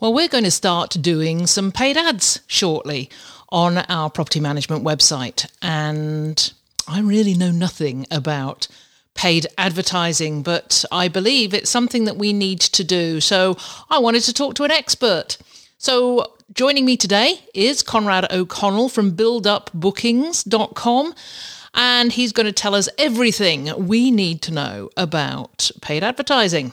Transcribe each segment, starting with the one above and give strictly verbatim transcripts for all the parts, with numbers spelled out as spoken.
Well, we're going to start doing some paid ads shortly on our property management website. And I really know nothing about paid advertising, but I believe it's something that we need to do. So I wanted to talk to an expert. So joining me today is Conrad O'Connell from build up bookings dot com. And he's going to tell us everything we need to know about paid advertising.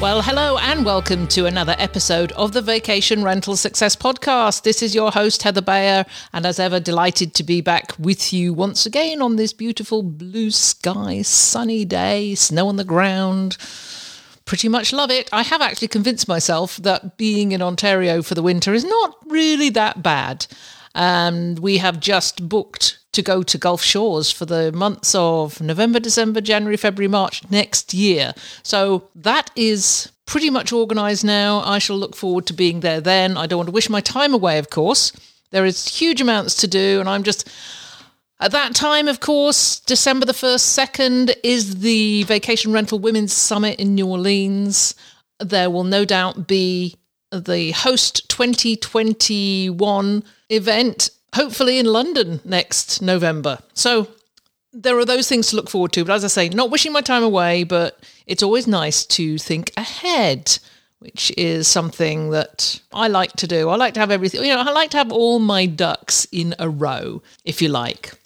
Well, hello and welcome to another episode of the Vacation Rental Success Podcast. This is your host, Heather Bayer, and as ever, delighted to be back with you once again on this beautiful blue sky, sunny day, snow on the ground. Pretty much love it. I have actually convinced myself that being in Ontario for the winter is not really that bad. And we have just booked to go to Gulf Shores for the months of November, December, January, February, March next year. So that is pretty much organised now. I shall look forward to being there then. I don't want to wish my time away, of course. There is huge amounts to do, and I'm just... At that time, of course, December the first, second is the Vacation Rental Women's Summit in New Orleans. There will no doubt be the Host twenty twenty-one event, hopefully in London next November. So there are those things to look forward to. But as I say, not wishing my time away, but it's always nice to think ahead, which is something that I like to do. I like to have everything, you know, I like to have all my ducks in a row, if you like.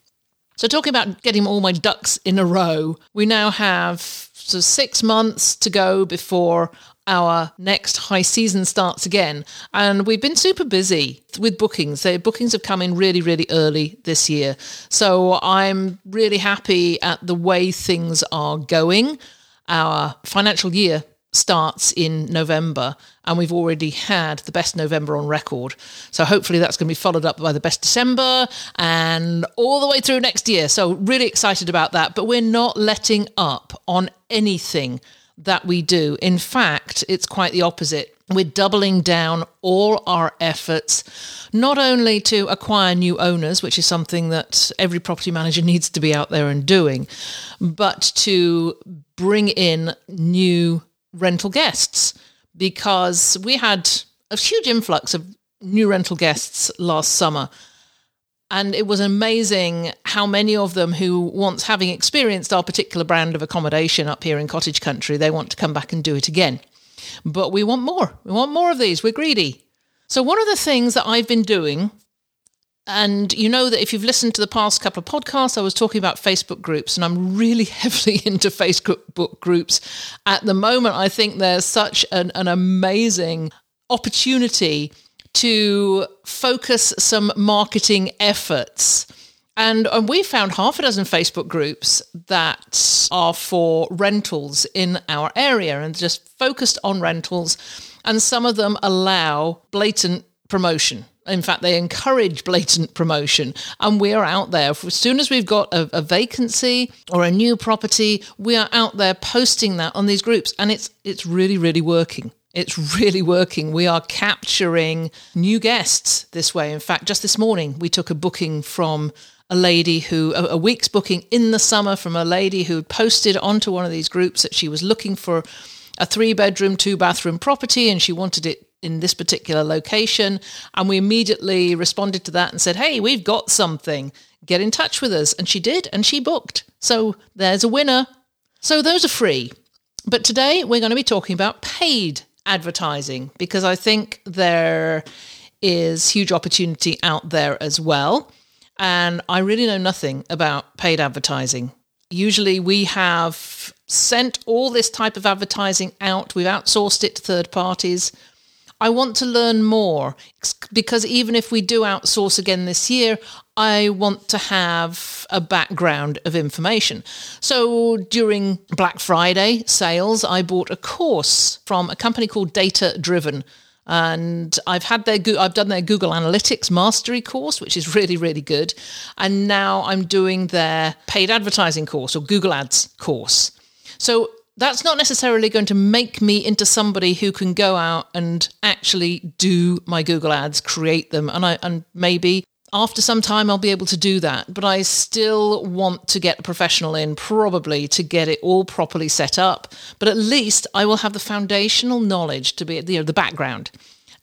So talking about getting all my ducks in a row, we now have so six months to go before our next high season starts again. And we've been super busy with bookings. The bookings have come in really, really early this year. So I'm really happy at the way things are going. Our financial year starts in November, and we've already had the best November on record. So hopefully that's going to be followed up by the best December and all the way through next year. So really excited about that. But we're not letting up on anything that we do. In fact, it's quite the opposite. We're doubling down all our efforts, not only to acquire new owners, which is something that every property manager needs to be out there and doing, but to bring in new rental guests, because we had a huge influx of new rental guests last summer. And it was amazing how many of them who once having experienced our particular brand of accommodation up here in cottage country, they want to come back and do it again. But we want more. We want more of these. We're greedy. So one of the things that I've been doing, and you know that if you've listened to the past couple of podcasts, I was talking about Facebook groups, and I'm really heavily into Facebook groups. At the moment, I think there's such an, an amazing opportunity to focus some marketing efforts. And, and we found half a dozen Facebook groups that are for rentals in our area and just focused on rentals. And some of them allow blatant promotion. In fact, they encourage blatant promotion. And we are out there. As soon as we've got a, a vacancy or a new property, we are out there posting that on these groups. And it's it's really, really working. It's really working. We are capturing new guests this way. In fact, just this morning, we took a booking from a lady who, a week's booking in the summer from a lady who posted onto one of these groups that she was looking for a three bedroom, two bathroom property, and she wanted it in this particular location. And we immediately responded to that and said, hey, we've got something, get in touch with us. And she did, and she booked. So there's a winner. So those are free. But today we're going to be talking about paid advertising, because I think there is huge opportunity out there as well. And I really know nothing about paid advertising. Usually we have sent all this type of advertising out. We've outsourced it to third parties. I want to learn more, because even if we do outsource again this year, I want to have a background of information. So during Black Friday sales, I bought a course from a company called Data Driven. And I've had their I've done their Google Analytics Mastery course, which is really, really good. And now I'm doing their paid advertising course, or Google Ads course. So that's not necessarily going to make me into somebody who can go out and actually do my Google Ads, create them. And I and maybe after some time I'll be able to do that. But I still want to get a professional in, probably, to get it all properly set up. But at least I will have the foundational knowledge to be at the, you know, the background.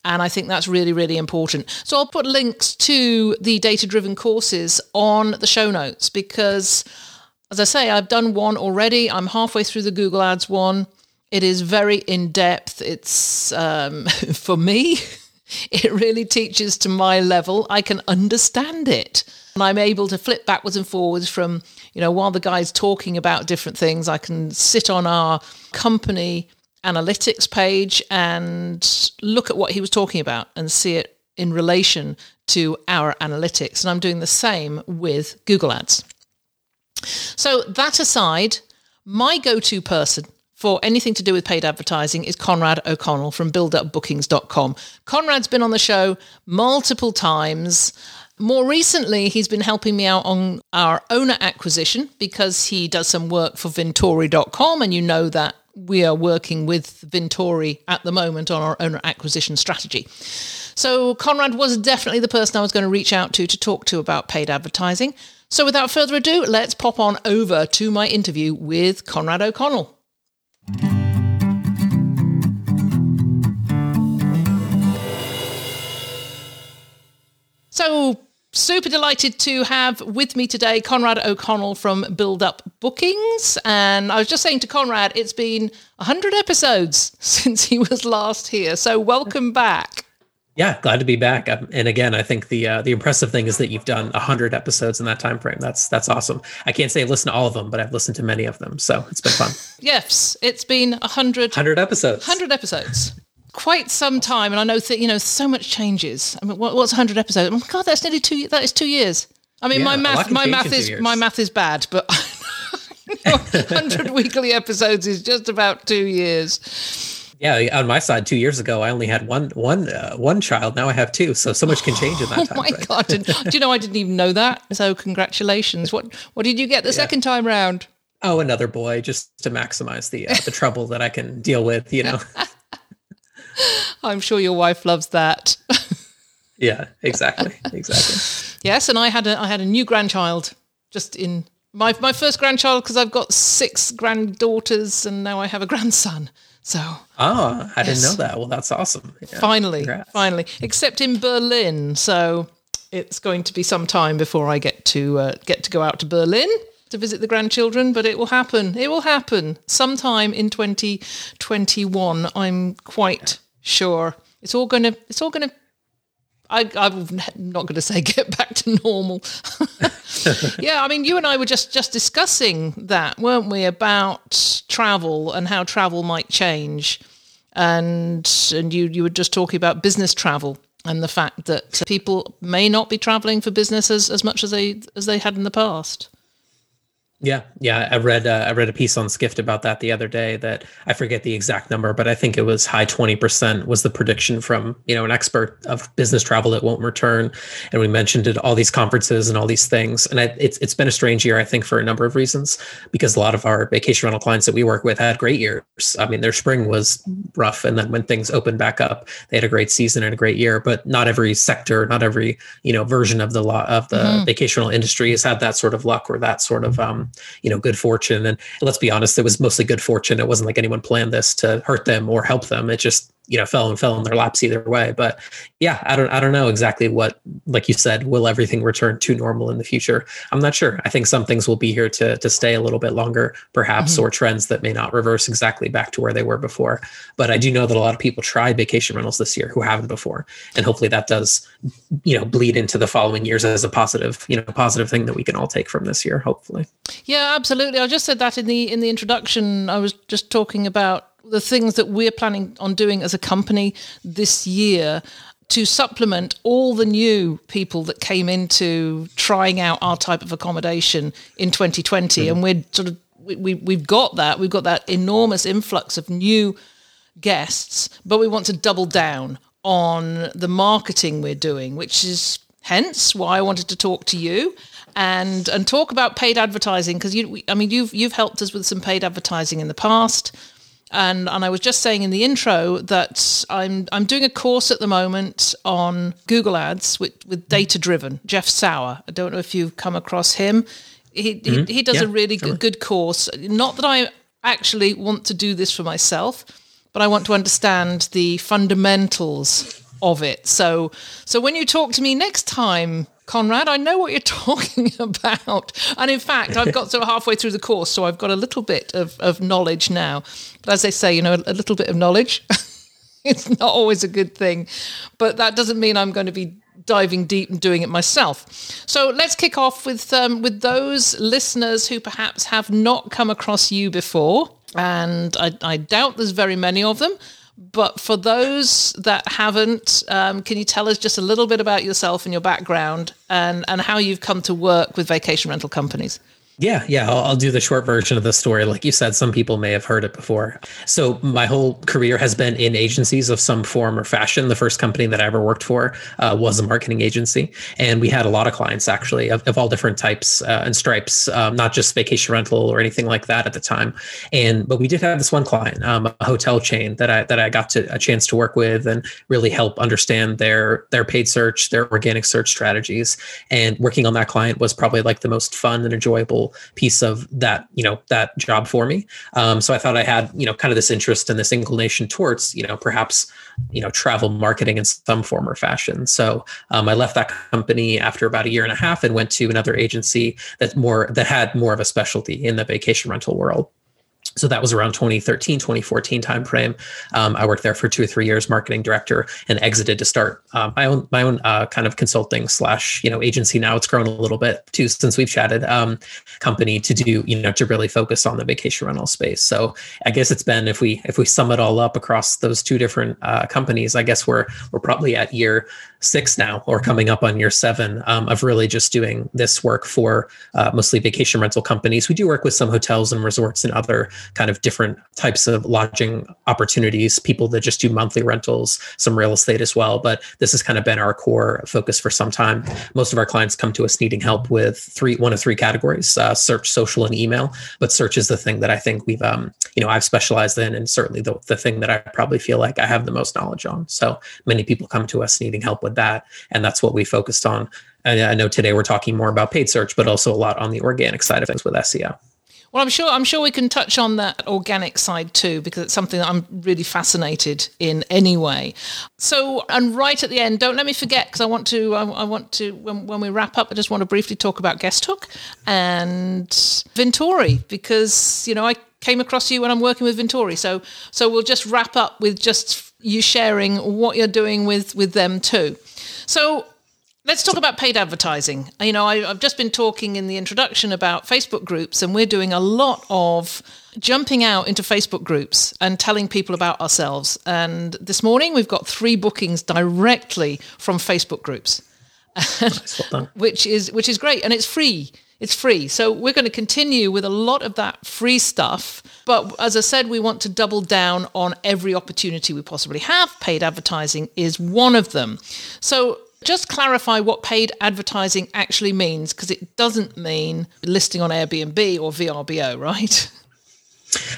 And I think that's really, really important. So I'll put links to the data-driven courses on the show notes, because as I say, I've done one already. I'm halfway through the Google Ads one. It is very in-depth. It's, um, for me, it really teaches to my level. I can understand it. And I'm able to flip backwards and forwards from, you know, while the guy's talking about different things, I can sit on our company analytics page and look at what he was talking about and see it in relation to our analytics. And I'm doing the same with Google Ads. So that aside, my go-to person for anything to do with paid advertising is Conrad O'Connell from build up bookings dot com. Conrad's been on the show multiple times. More recently, he's been helping me out on our owner acquisition, because he does some work for Vintori dot com, and you know that we are working with Vintori at the moment on our owner acquisition strategy. So Conrad was definitely the person I was going to reach out to to talk to about paid advertising. So without further ado, let's pop on over to my interview with Conrad O'Connell. So super delighted to have with me today Conrad O'Connell from Build Up Bookings. And I was just saying to Conrad, it's been one hundred episodes since he was last here. So welcome back. Yeah, glad to be back. And again, I think the uh, the impressive thing is that you've done one hundred episodes in that time frame. That's that's awesome. I can't say I've listened to all of them, but I've listened to many of them. So it's been fun. Yes, it's been one hundred. one hundred episodes. one hundred episodes. Quite some time. And I know that, you know, so much changes. I mean, what, what's one hundred episodes? Oh my God, that's nearly two. That is two years. I mean, yeah, my math, my math is my math is bad, but one hundred weekly episodes is just about two years. Yeah, on my side, two years ago, I only had one, one, uh, one child. Now I have two, so so much can change in that time. Oh my right? God! Do you know I didn't even know that? So congratulations. What what did you get the yeah. second time round? Oh, another boy, just to maximize the uh, the trouble that I can deal with. You know, I'm sure your wife loves that. Yeah, exactly, exactly. Yes, and I had a I had a new grandchild just in my my first grandchild, because I've got six granddaughters and now I have a grandson. So, oh, I yes. didn't know that. Well, that's awesome. Yeah. Finally, Congrats. finally, except in Berlin. So it's going to be some time before I get to uh, get to go out to Berlin to visit the grandchildren, but it will happen. It will happen sometime in twenty twenty-one. I'm quite yeah. sure it's all going to, it's all going to, I, I'm not going to say get back to normal. Yeah, I mean, you and I were just, just discussing that, weren't we, about travel and how travel might change. And and you, you were just talking about business travel and the fact that people may not be traveling for business as, as much as they as they had in the past. Yeah, yeah. I read uh, I read a piece on Skift about that the other day. That I forget the exact number, but I think it was high twenty percent was the prediction from, you know, an expert of business travel that won't return. And we mentioned it, all these conferences and all these things. And I, it's it's been a strange year, I think, for a number of reasons, because a lot of our vacation rental clients that we work with had great years. I mean, their spring was rough, and then when things opened back up, they had a great season and a great year. But not every sector, not every you know version of the law of the mm. vacation rental industry has had that sort of luck or that sort of um. you know, good fortune. And let's be honest, it was mostly good fortune. It wasn't like anyone planned this to hurt them or help them. It just, you know, fell and fell in their laps either way. But yeah, I don't, I don't know exactly what, like you said, will everything return to normal in the future? I'm not sure. I think some things will be here to, to stay a little bit longer, perhaps, mm-hmm. or trends that may not reverse exactly back to where they were before. But I do know that a lot of people tried vacation rentals this year who haven't before. And hopefully that does, you know, bleed into the following years as a positive, you know, positive thing that we can all take from this year, hopefully. Yeah, absolutely. I just said that in the in the introduction. I was just talking about the things that we're planning on doing as a company this year to supplement all the new people that came into trying out our type of accommodation in twenty twenty. Mm-hmm. And we're sort of, we, we, we've got that. We've got that enormous influx of new guests, but we want to double down on the marketing we're doing, which is hence why I wanted to talk to you and and talk about paid advertising, because you we, I mean you've you've helped us with some paid advertising in the past, and and I was just saying in the intro that I'm I'm doing a course at the moment on Google Ads with, with Data Driven, Jeff Sauer. I don't know if you've come across him. He mm-hmm. he, he does yeah, a really sure. good, good course. Not that I actually want to do this for myself, but I want to understand the fundamentals of it. So so when you talk to me next time, Conrad, I know what you're talking about. And in fact, I've got sort of halfway through the course, so I've got a little bit of, of knowledge now. But as they say, you know, a, a little bit of knowledge, it's not always a good thing. But that doesn't mean I'm going to be diving deep and doing it myself. So let's kick off with um, with those listeners who perhaps have not come across you before. And I, I doubt there's very many of them. But for those that haven't, um, can you tell us just a little bit about yourself and your background and, and how you've come to work with vacation rental companies? Yeah, yeah, I'll, I'll do the short version of the story. Like you said, some people may have heard it before. So my whole career has been in agencies of some form or fashion. The first company that I ever worked for uh, was a marketing agency. And we had a lot of clients, actually, of, of all different types uh, and stripes, um, not just vacation rental or anything like that at the time. And but we did have this one client, um, a hotel chain that I that I got to, a chance to work with and really help understand their, their paid search, their organic search strategies. And working on that client was probably like the most fun and enjoyable piece of that, you know, that job for me. Um, so I thought I had, you know, kind of this interest and this inclination towards, you know, perhaps, you know, travel marketing in some form or fashion. So um, I left that company after about a year and a half and went to another agency that more, that had more of a specialty in the vacation rental world. So that was around twenty thirteen, twenty fourteen timeframe. Um, I worked there for two or three years, marketing director, and exited to start uh, my own my own uh, kind of consulting slash you know agency. Now it's grown a little bit too since we've chatted. Um, company to do you know to really focus on the vacation rental space. So I guess it's been if we if we sum it all up across those two different uh, companies, I guess we're we're probably at year six now, or coming up on year seven um, of really just doing this work for uh, mostly vacation rental companies. We do work with some hotels and resorts and other kind of different types of lodging opportunities, people that just do monthly rentals, some real estate as well. But this has kind of been our core focus for some time. Most of our clients come to us needing help with three, one of three categories, uh, search, social, and email. But search is the thing that I think we've, um, you know, I've specialized in, and certainly the, the thing that I probably feel like I have the most knowledge on. So many people come to us needing help with that. And that's what we focused on. And I know today we're talking more about paid search, but also a lot on the organic side of things with S E O. Well, I'm sure I'm sure we can touch on that organic side too, because it's something that I'm really fascinated in anyway. So, and right at the end, don't let me forget, because I want to, I, I want to, when, when we wrap up, I just want to briefly talk about Guest Hook and Vintori, because, you know, I came across you when I'm working with Vintori. So, so we'll just wrap up with just you sharing what you're doing with, with them too. So, let's talk about paid advertising. You know, I, I've just been talking in the introduction about Facebook groups, and we're doing a lot of jumping out into Facebook groups and telling people about ourselves. And this morning we've got three bookings directly from Facebook groups, which is which is great. And it's free. It's free. So we're going to continue with a lot of that free stuff. But as I said, we want to double down on every opportunity we possibly have. Paid advertising is one of them. So just clarify what paid advertising actually means, because it doesn't mean listing on Airbnb or V R B O, right?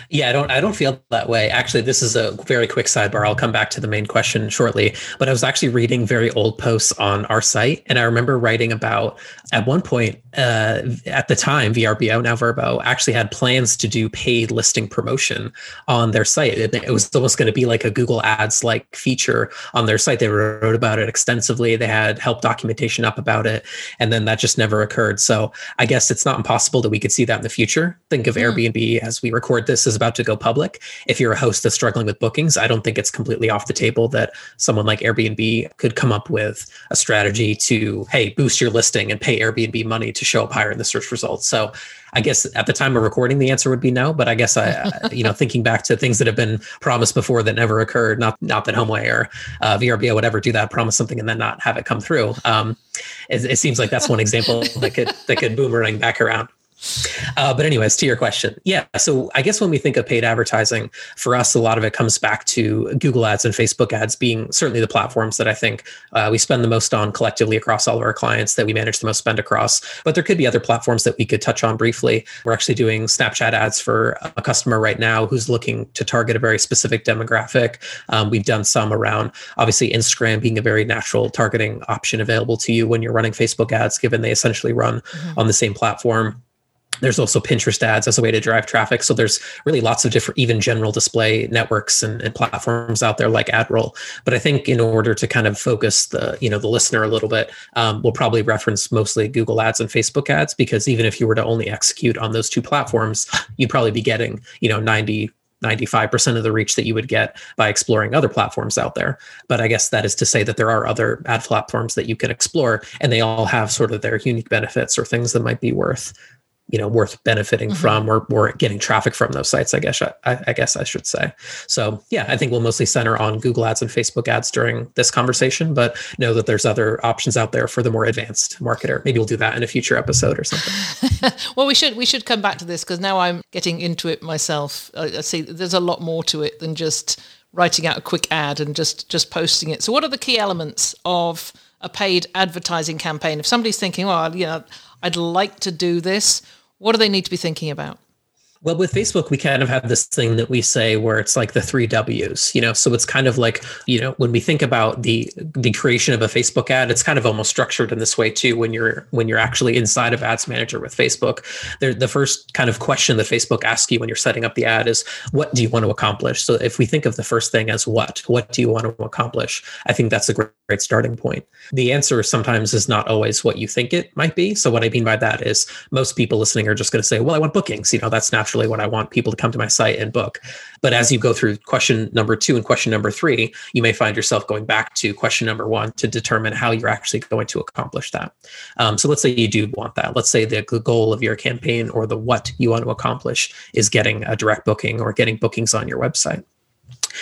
Yeah, I don't I don't feel that way. Actually, this is a very quick sidebar. I'll come back to the main question shortly. But I was actually reading very old posts on our site. And I remember writing about, at one point, uh, at the time, V R B O, now V R B O, actually had plans to do paid listing promotion on their site. It, it was almost going to be like a Google Ads-like feature on their site. They wrote about it extensively. They had help documentation up about it. And then that just never occurred. So I guess it's not impossible that we could see that in the future. Think of yeah. Airbnb as we record this this is about to go public. If you're a host that's struggling with bookings, I don't think it's completely off the table that someone like Airbnb could come up with a strategy to, hey, boost your listing and pay Airbnb money to show up higher in the search results. So I guess at the time of recording, the answer would be no. But I guess I, you know, thinking back to things that have been promised before that never occurred, not not that HomeAway or uh, V R B O would ever do that, promise something and then not have it come through. Um, it, it seems like that's one example that could that could boomerang back around. Uh, but anyways, to your question. Yeah. So I guess when we think of paid advertising, for us, a lot of it comes back to Google ads and Facebook ads being certainly the platforms that I think uh, we spend the most on collectively across all of our clients, that we manage the most spend across. But there could be other platforms that we could touch on briefly. We're actually doing Snapchat ads for a customer right now who's looking to target a very specific demographic. Um, we've done some around, obviously, Instagram being a very natural targeting option available to you when you're running Facebook ads, given they essentially run mm-hmm. on the same platform. There's also Pinterest ads as a way to drive traffic. So there's really lots of different, even general display networks and, and platforms out there like AdRoll. But I think in order to kind of focus the, you know, the listener a little bit, um, we'll probably reference mostly Google ads and Facebook ads, because even if you were to only execute on those two platforms, you'd probably be getting, you know, ninety, ninety-five percent of the reach that you would get by exploring other platforms out there. But I guess that is to say that there are other ad platforms that you can explore, and they all have sort of their unique benefits or things that might be worth you know, worth benefiting mm-hmm. from or, or getting traffic from those sites, I guess I, I guess I should say. So yeah, I think we'll mostly center on Google ads and Facebook ads during this conversation, but know that there's other options out there for the more advanced marketer. Maybe we'll do that in a future episode or something. Well, we should, we should come back to this, because now I'm getting into it myself. I, I see there's a lot more to it than just writing out a quick ad and just, just posting it. So what are the key elements of a paid advertising campaign? If somebody's thinking, well, you know, I'd like to do this, what do they need to be thinking about? Well, with Facebook, we kind of have this thing that we say where it's like the three W's, you know, so it's kind of like, you know, when we think about the the creation of a Facebook ad, it's kind of almost structured in this way too, when you're when you're actually inside of Ads Manager with Facebook. They're, the first kind of question that Facebook asks you when you're setting up the ad is, what do you want to accomplish? So if we think of the first thing as what, what do you want to accomplish? I think that's a great, great starting point. The answer sometimes is not always what you think it might be. So what I mean by that is most people listening are just going to say, well, I want bookings, you know, that's natural. What I want people to come to my site and book. But as you go through question number two and question number three, you may find yourself going back to question number one to determine how you're actually going to accomplish that. Um, so let's say you do want that. Let's say the goal of your campaign or the what you want to accomplish is getting a direct booking or getting bookings on your website.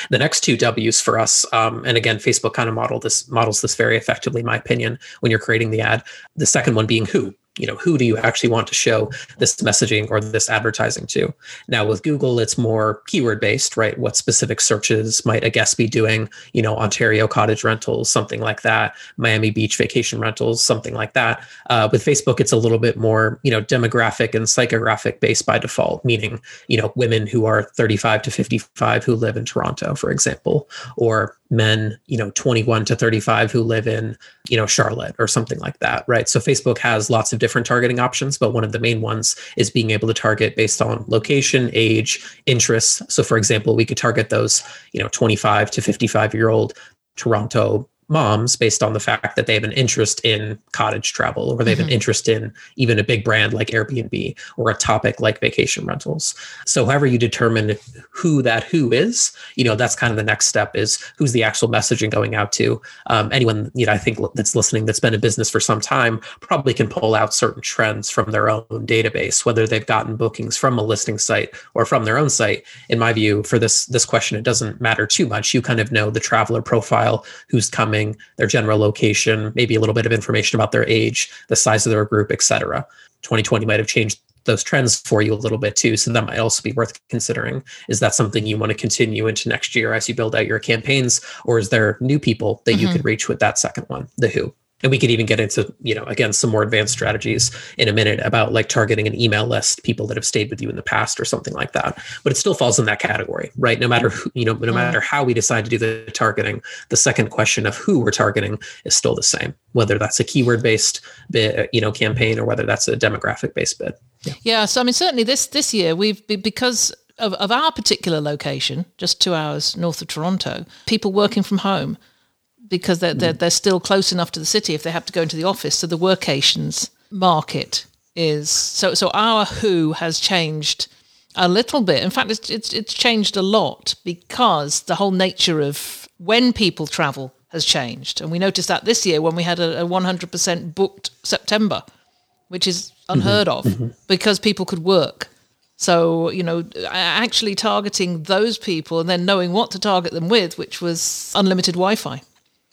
The next two W's for us, um, and again, Facebook kind of model this, models this very effectively, in my opinion, when you're creating the ad. The second one being who. You know, who do you actually want to show this messaging or this advertising to? Now with Google, it's more keyword based, right? What specific searches might a guest be doing? You know, Ontario cottage rentals, something like that. Miami Beach vacation rentals, something like that. Uh, with Facebook, it's a little bit more, you know, demographic and psychographic based by default, meaning, you know, women who are thirty-five to fifty-five who live in Toronto, for example, or men, you know, twenty-one to thirty-five who live in, you know, Charlotte or something like that, right? So Facebook has lots of different different targeting options, but one of the main ones is being able to target based on location, age, interests. So for example, we could target those, you know, twenty-five to fifty-five year old Toronto moms based on the fact that they have an interest in cottage travel, or they have mm-hmm. an interest in even a big brand like Airbnb or a topic like vacation rentals. So however you determine who that who is, you know, that's kind of the next step, is who's the actual messaging going out to. Um, anyone, you know, I think that's listening that's been in business for some time probably can pull out certain trends from their own database, whether they've gotten bookings from a listing site or from their own site. In my view, for this, this question, it doesn't matter too much. You kind of know the traveler profile, who's coming, their general location, maybe a little bit of information about their age, the size of their group, et cetera. twenty twenty might have changed those trends for you a little bit too. So that might also be worth considering. Is that something you want to continue into next year as you build out your campaigns? Or is there new people that mm-hmm. you could reach with that second one, the who? And we could even get into, you know, again, some more advanced strategies in a minute about like targeting an email list, people that have stayed with you in the past or something like that. But it still falls in that category, right? No matter who, you know, no matter how we decide to do the targeting, the second question of who we're targeting is still the same, whether that's a keyword-based bit, you know, campaign, or whether that's a demographic-based bid. Yeah. yeah. So I mean, certainly this this year we've because of, of our particular location, just two hours north of Toronto, people working from home, because they're, they're, they're still close enough to the city if they have to go into the office. So the workations market is, so so our who has changed A little bit. In fact, it's, it's it's changed a lot because the whole nature of when people travel has changed. And we noticed that this year when we had a, a one hundred percent booked September, which is unheard mm-hmm. of mm-hmm. because people could work. So, you know, actually targeting those people and then knowing what to target them with, which was unlimited Wi-Fi.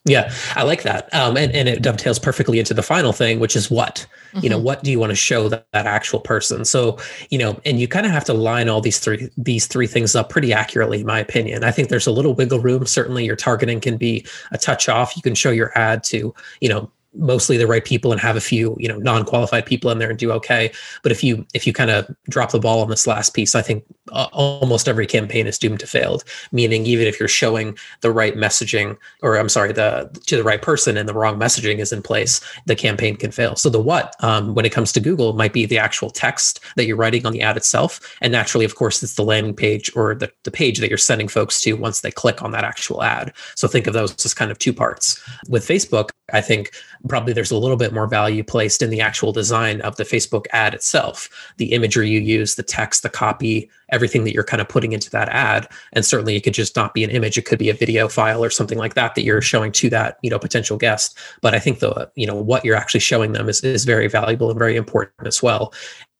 Yeah, I like that. Um, and, and it dovetails perfectly into the final thing, which is what, mm-hmm. you know, what do you want to show that, that actual person? So, you know, and you kind of have to line all these three, these three things up pretty accurately, in my opinion. I think there's a little wiggle room. Certainly your targeting can be a touch off. You can show your ad to, you know, mostly the right people and have a few, you know, non-qualified people in there and do okay. But if you, if you kind of drop the ball on this last piece, I think uh, almost every campaign is doomed to failed, meaning even if you're showing the right messaging or I'm sorry, the, to the right person and the wrong messaging is in place, the campaign can fail. So the what, um, when it comes to Google might be the actual text that you're writing on the ad itself. And naturally, of course, it's the landing page or the, the page that you're sending folks to once they click on that actual ad. So think of those as kind of two parts. With Facebook, I think probably there's a little bit more value placed in the actual design of the Facebook ad itself, the imagery you use, the text, the copy, everything that you're kind of putting into that ad. And certainly it could just not be an image. It could be a video file or something like that, that you're showing to that, you know, potential guest. But I think the, you know, what you're actually showing them is, is very valuable and very important as well.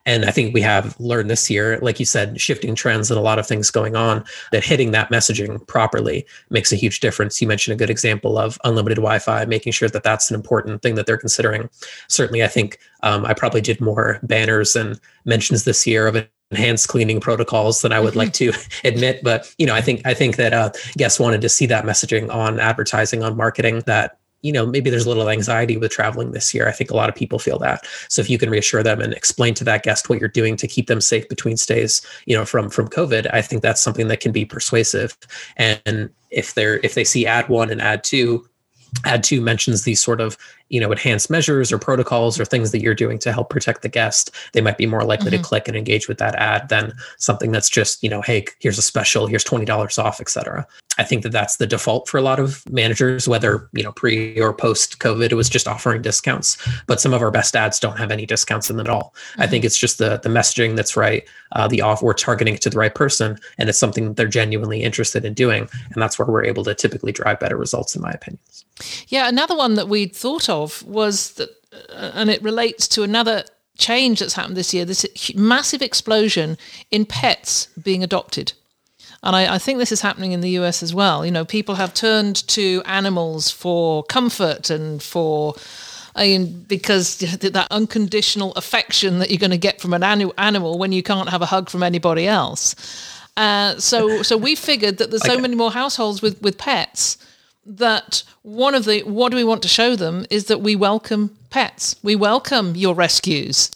And I think we have learned this year, like you said, shifting trends and a lot of things going on, that hitting that messaging properly makes a huge difference. You mentioned a good example of unlimited Wi-Fi, making sure that that's an important thing that they're considering. Certainly, I think um, I probably did more banners and mentions this year of it. Enhanced cleaning protocols than I would like to admit. But, you know, I think I think that uh, guests wanted to see that messaging on advertising, on marketing, that, you know, maybe there's a little anxiety with traveling this year. I think a lot of people feel that. So if you can reassure them and explain to that guest what you're doing to keep them safe between stays, you know, from from COVID, I think that's something that can be persuasive. And if they're if they see ad one and ad two, ad two mentions these sort of, you know, enhanced measures or protocols or things that you're doing to help protect the guest, they might be more likely mm-hmm. to click and engage with that ad than something that's just, you know, hey, here's a special, here's twenty dollars off, et cetera. I think that that's the default for a lot of managers, whether, you know, pre or post COVID, it was just offering discounts, but some of our best ads don't have any discounts in them at all. Mm-hmm. I think it's just the the messaging that's right, uh, the off, we're targeting it to the right person, and it's something that they're genuinely interested in doing. And that's where we're able to typically drive better results, in my opinion. Yeah. Another one that we thought of Of was that, uh, and it relates to another change that's happened this year, this massive explosion in pets being adopted. And I, I think this is happening in the U S as well. You know, people have turned to animals for comfort and for, I mean, because that unconditional affection that you're going to get from an animal when you can't have a hug from anybody else. Uh, so, so we figured that there's so okay. many more households with, with pets, that one of the, what do we want to show them is that we welcome pets. We welcome your rescues.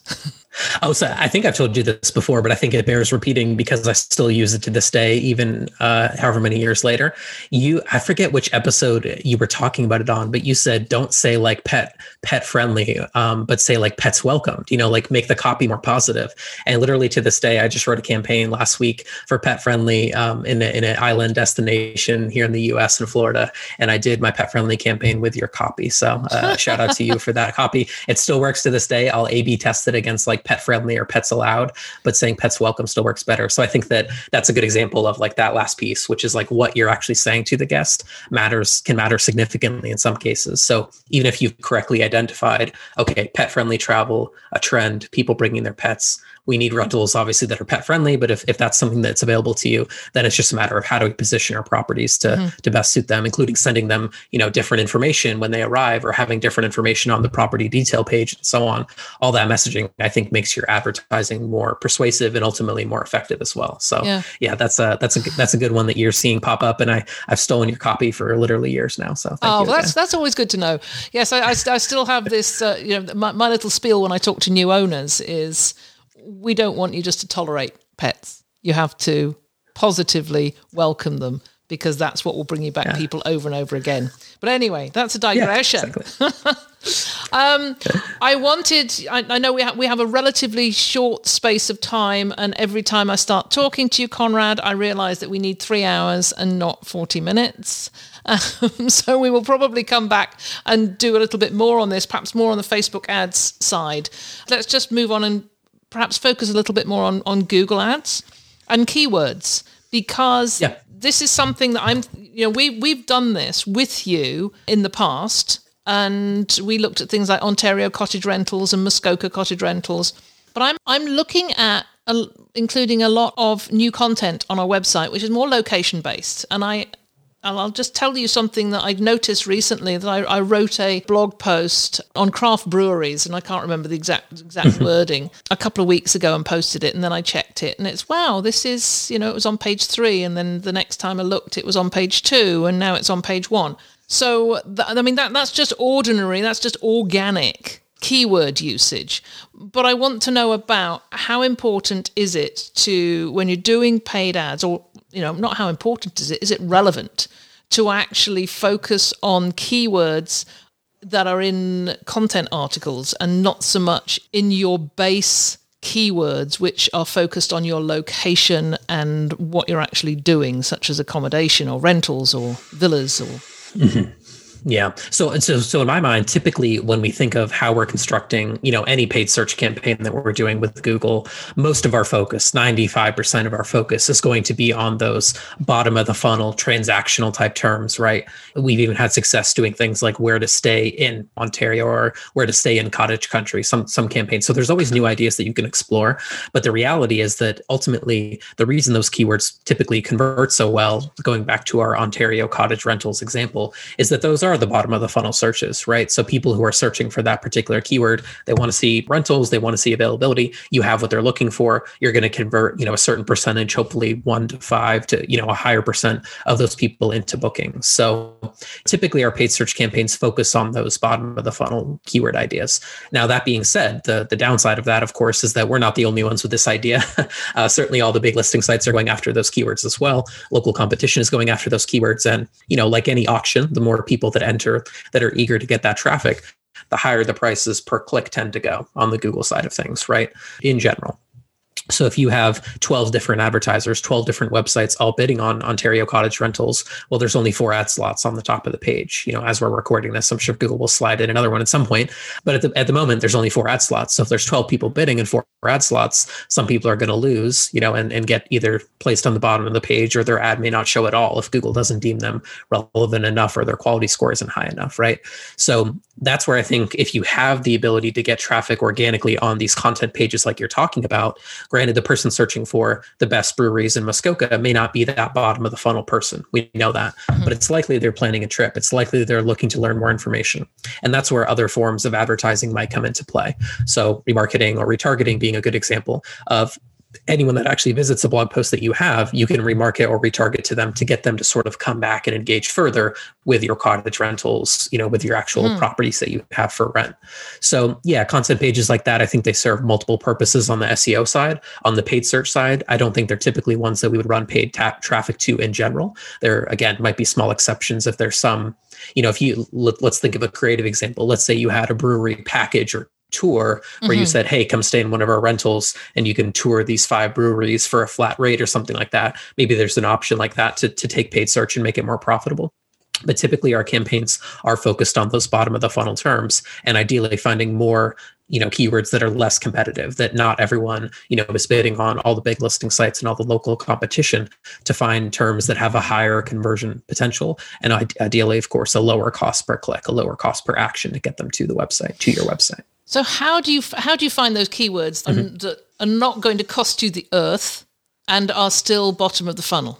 Oh, so I think I've told you this before, but I think it bears repeating because I still use it to this day, even uh, however many years later. You, I forget which episode you were talking about it on, but you said don't say like pet pet friendly, um, but say like pets welcomed. You know, like make the copy more positive. And literally to this day, I just wrote a campaign last week for pet friendly um, in a, in an island destination here in the U S in Florida, and I did my pet friendly campaign with your copy. So uh, shout out to you for that copy. It still works to this day. I'll A B test it against like pet friendly or pets allowed, but saying pets welcome still works better. So I think that that's a good example of like that last piece, which is like what you're actually saying to the guest matters, can matter significantly in some cases. So even if you've correctly identified, okay, pet friendly travel, a trend, people bringing their pets, we need rentals obviously that are pet friendly, but if, if that's something that's available to you, then it's just a matter of how do we position our properties to, mm-hmm. to best suit them, including sending them, you know, different information when they arrive or having different information on the property detail page and so on. All that messaging, I think, makes your advertising more persuasive and ultimately more effective as well. So yeah, yeah that's a that's a that's a good one that you're seeing pop up, and I I've stolen your copy for literally years now. So thank oh, you that's that's always good to know. Yes, I I, I still have this. Uh, you know, my, my little spiel when I talk to new owners is we don't want you just to tolerate pets. You have to positively welcome them, because that's what will bring you back yeah. people over and over again. But anyway, that's a digression. Yeah, exactly. um, I wanted, I, I know we, ha- we have a relatively short space of time, and every time I start talking to you, Conrad, I realize that we need three hours and not forty minutes. Um, so we will probably come back and do a little bit more on this, perhaps more on the Facebook ads side. Let's just move on and perhaps focus a little bit more on, on Google ads. and keywords, because yeah. this is something that I'm, you know, we, we've done this with you in the past, and we looked at things like Ontario cottage rentals and Muskoka cottage rentals. But I'm I'm looking at a, including a lot of new content on our website, which is more location-based. And I, and I'll just tell you something that I've noticed recently, that I, I wrote a blog post on craft breweries, and I can't remember the exact exact wording, a couple of weeks ago, and posted it, and then I checked it. And it's, wow, this is, you know, it was on page three, and then the next time I looked, it was on page two, and now it's on page one. So, th- I mean, that that's just ordinary, that's just organic keyword usage. But I want to know about how important is it to, when you're doing paid ads, or, you know, not how important is it, is it relevant to actually focus on keywords that are in content articles and not so much in your base keywords, which are focused on your location and what you're actually doing, such as accommodation or rentals or villas or... Mm-hmm. Yeah. So, so, so in my mind, typically when we think of how we're constructing, you know, any paid search campaign that we're doing with Google, most of our focus, ninety-five percent of our focus, is going to be on those bottom of the funnel transactional type terms, right? We've even had success doing things like where to stay in Ontario or where to stay in cottage country, some, some campaigns. So there's always new ideas that you can explore. But the reality is that ultimately the reason those keywords typically convert so well, going back to our Ontario cottage rentals example, is that those are Are the bottom of the funnel searches, right? So people who are searching for that particular keyword, they want to see rentals, they want to see availability. You have what they're looking for. You're going to convert, you know, a certain percentage, hopefully one to five to, you know, a higher percent of those people into bookings. So typically our paid search campaigns focus on those bottom of the funnel keyword ideas. Now, that being said, the, the downside of that, of course, is that we're not the only ones with this idea. uh, certainly all the big listing sites are going after those keywords as well. Local competition is going after those keywords. And, you know, like any auction, the more people that enter that are eager to get that traffic, the higher the prices per click tend to go on the Google side of things, right? In general. So if you have twelve different advertisers, twelve different websites all bidding on Ontario cottage rentals, well, there's only four ad slots on the top of the page. You know, as we're recording this, I'm sure Google will slide in another one at some point. But at the at the moment, there's only four ad slots. So if there's twelve people bidding and four ad slots, some people are going to lose, you know, and, and get either placed on the bottom of the page, or their ad may not show at all if Google doesn't deem them relevant enough or their quality score isn't high enough, right? So that's where I think if you have the ability to get traffic organically on these content pages like you're talking about, granted, the person searching for the best breweries in Muskoka may not be that bottom of the funnel person. We know that, mm-hmm. but it's likely they're planning a trip. It's likely they're looking to learn more information. And that's where other forms of advertising might come into play. So remarketing or retargeting being a good example of anyone that actually visits a blog post that you have, you can remarket or retarget to them to get them to sort of come back and engage further with your cottage rentals, you know, with your actual mm. properties that you have for rent. So yeah, content pages like that, I think they serve multiple purposes on the S E O side. On the paid search side, I don't think they're typically ones that we would run paid ta- traffic to in general. There, again, might be small exceptions if there's some, you know, if you, let, let's think of a creative example. Let's say you had a brewery package or tour where mm-hmm. you said, hey, come stay in one of our rentals and you can tour these five breweries for a flat rate or something like that. Maybe there's an option like that to, to take paid search and make it more profitable. But typically our campaigns are focused on those bottom of the funnel terms, and ideally finding more, you know, keywords that are less competitive, that not everyone, you know, is bidding on all the big listing sites and all the local competition, to find terms that have a higher conversion potential. And ideally, of course, a lower cost per click, a lower cost per action to get them to the website, to your website. So how do you how do you find those keywords mm-hmm. that are not going to cost you the earth and are still bottom of the funnel?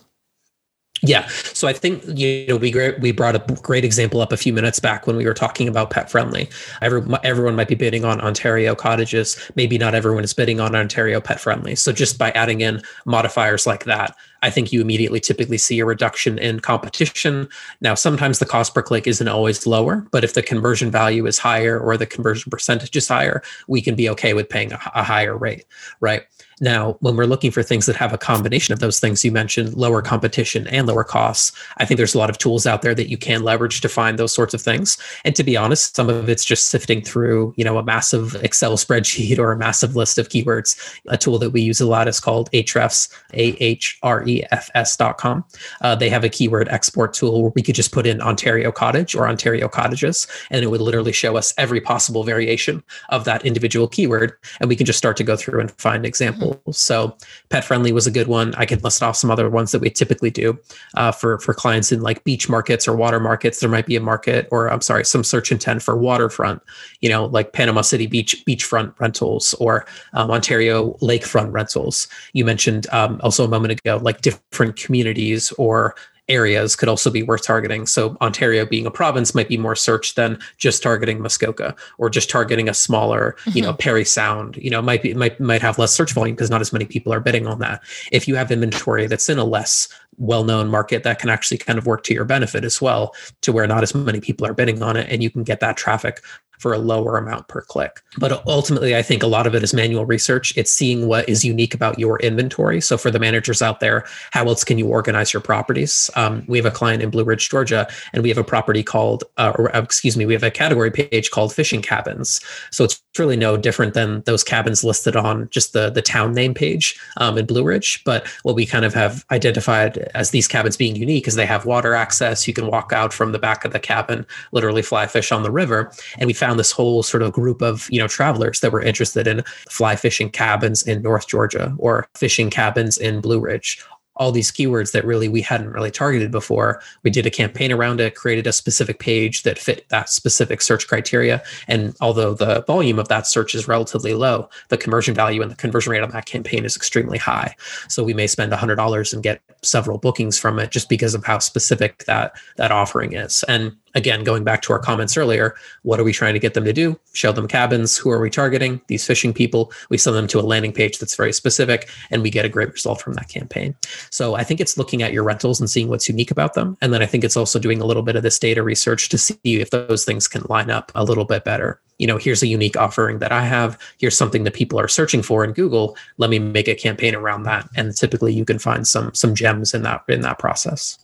Yeah. So I think, you know, we we brought a great example up a few minutes back when we were talking about pet friendly. Every, everyone might be bidding on Ontario cottages. Maybe not everyone is bidding on Ontario pet friendly. So just by adding in modifiers like that, I think you immediately typically see a reduction in competition. Now, sometimes the cost per click isn't always lower, but if the conversion value is higher or the conversion percentage is higher, we can be okay with paying a, a higher rate, right? Now, when we're looking for things that have a combination of those things you mentioned, lower competition and lower costs, I think there's a lot of tools out there that you can leverage to find those sorts of things. And to be honest, some of it's just sifting through, you know, a massive Excel spreadsheet or a massive list of keywords. A tool that we use a lot is called Ahrefs, A H R E V R B F S dot com. Uh, they have a keyword export tool where we could just put in Ontario cottage or Ontario cottages, and it would literally show us every possible variation of that individual keyword. And we can just start to go through and find examples. Mm-hmm. So pet friendly was a good one. I could list off some other ones that we typically do uh, for, for clients in like beach markets or water markets. There might be a market or I'm sorry, some search intent for waterfront, you know, like Panama City Beach, beachfront rentals or um, Ontario lakefront rentals. You mentioned um, also a moment ago, like different communities or areas could also be worth targeting. So Ontario being a province might be more searched than just targeting Muskoka or just targeting a smaller, mm-hmm. you know, Perry Sound, you know, might be, might, might have less search volume because not as many people are bidding on that. If you have inventory that's in a less well-known market, that can actually kind of work to your benefit as well, to where not as many people are bidding on it. And you can get that traffic for a lower amount per click. But ultimately, I think a lot of it is manual research. It's seeing what is unique about your inventory. So for the managers out there, how else can you organize your properties? Um, we have a client in Blue Ridge, Georgia, and we have a property called, uh, or excuse me, we have a category page called fishing cabins. So it's really no different than those cabins listed on just the, the town name page um, in Blue Ridge. But what we kind of have identified as these cabins being unique is they have water access. You can walk out from the back of the cabin, literally fly fish on the river. And we found this whole sort of group of, you know, travelers that were interested in fly fishing cabins in North Georgia or fishing cabins in Blue Ridge. All these keywords that really we hadn't really targeted before. We did a campaign around it, created a specific page that fit that specific search criteria. And although the volume of that search is relatively low, the conversion value and the conversion rate on that campaign is extremely high. So we may spend one hundred dollars and get several bookings from it just because of how specific that, that offering is. And again, going back to our comments earlier, what are we trying to get them to do? Show them cabins. Who are we targeting? These fishing people. We send them to a landing page that's very specific, and we get a great result from that campaign. So I think it's looking at your rentals and seeing what's unique about them. And then I think it's also doing a little bit of this data research to see if those things can line up a little bit better. You know, here's a unique offering that I have. Here's something that people are searching for in Google. Let me make a campaign around that. And typically you can find some some gems in that in that process.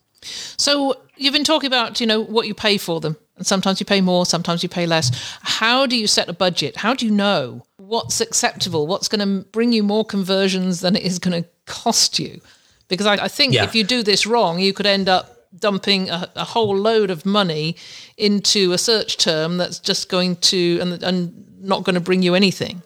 So you've been talking about, you know, what you pay for them. And sometimes you pay more, sometimes you pay less. How do you set a budget? How do you know what's acceptable? What's going to bring you more conversions than it is going to cost you? Because I, I think yeah. if you do this wrong, you could end up dumping a, a whole load of money into a search term that's just going to and, and not going to bring you anything.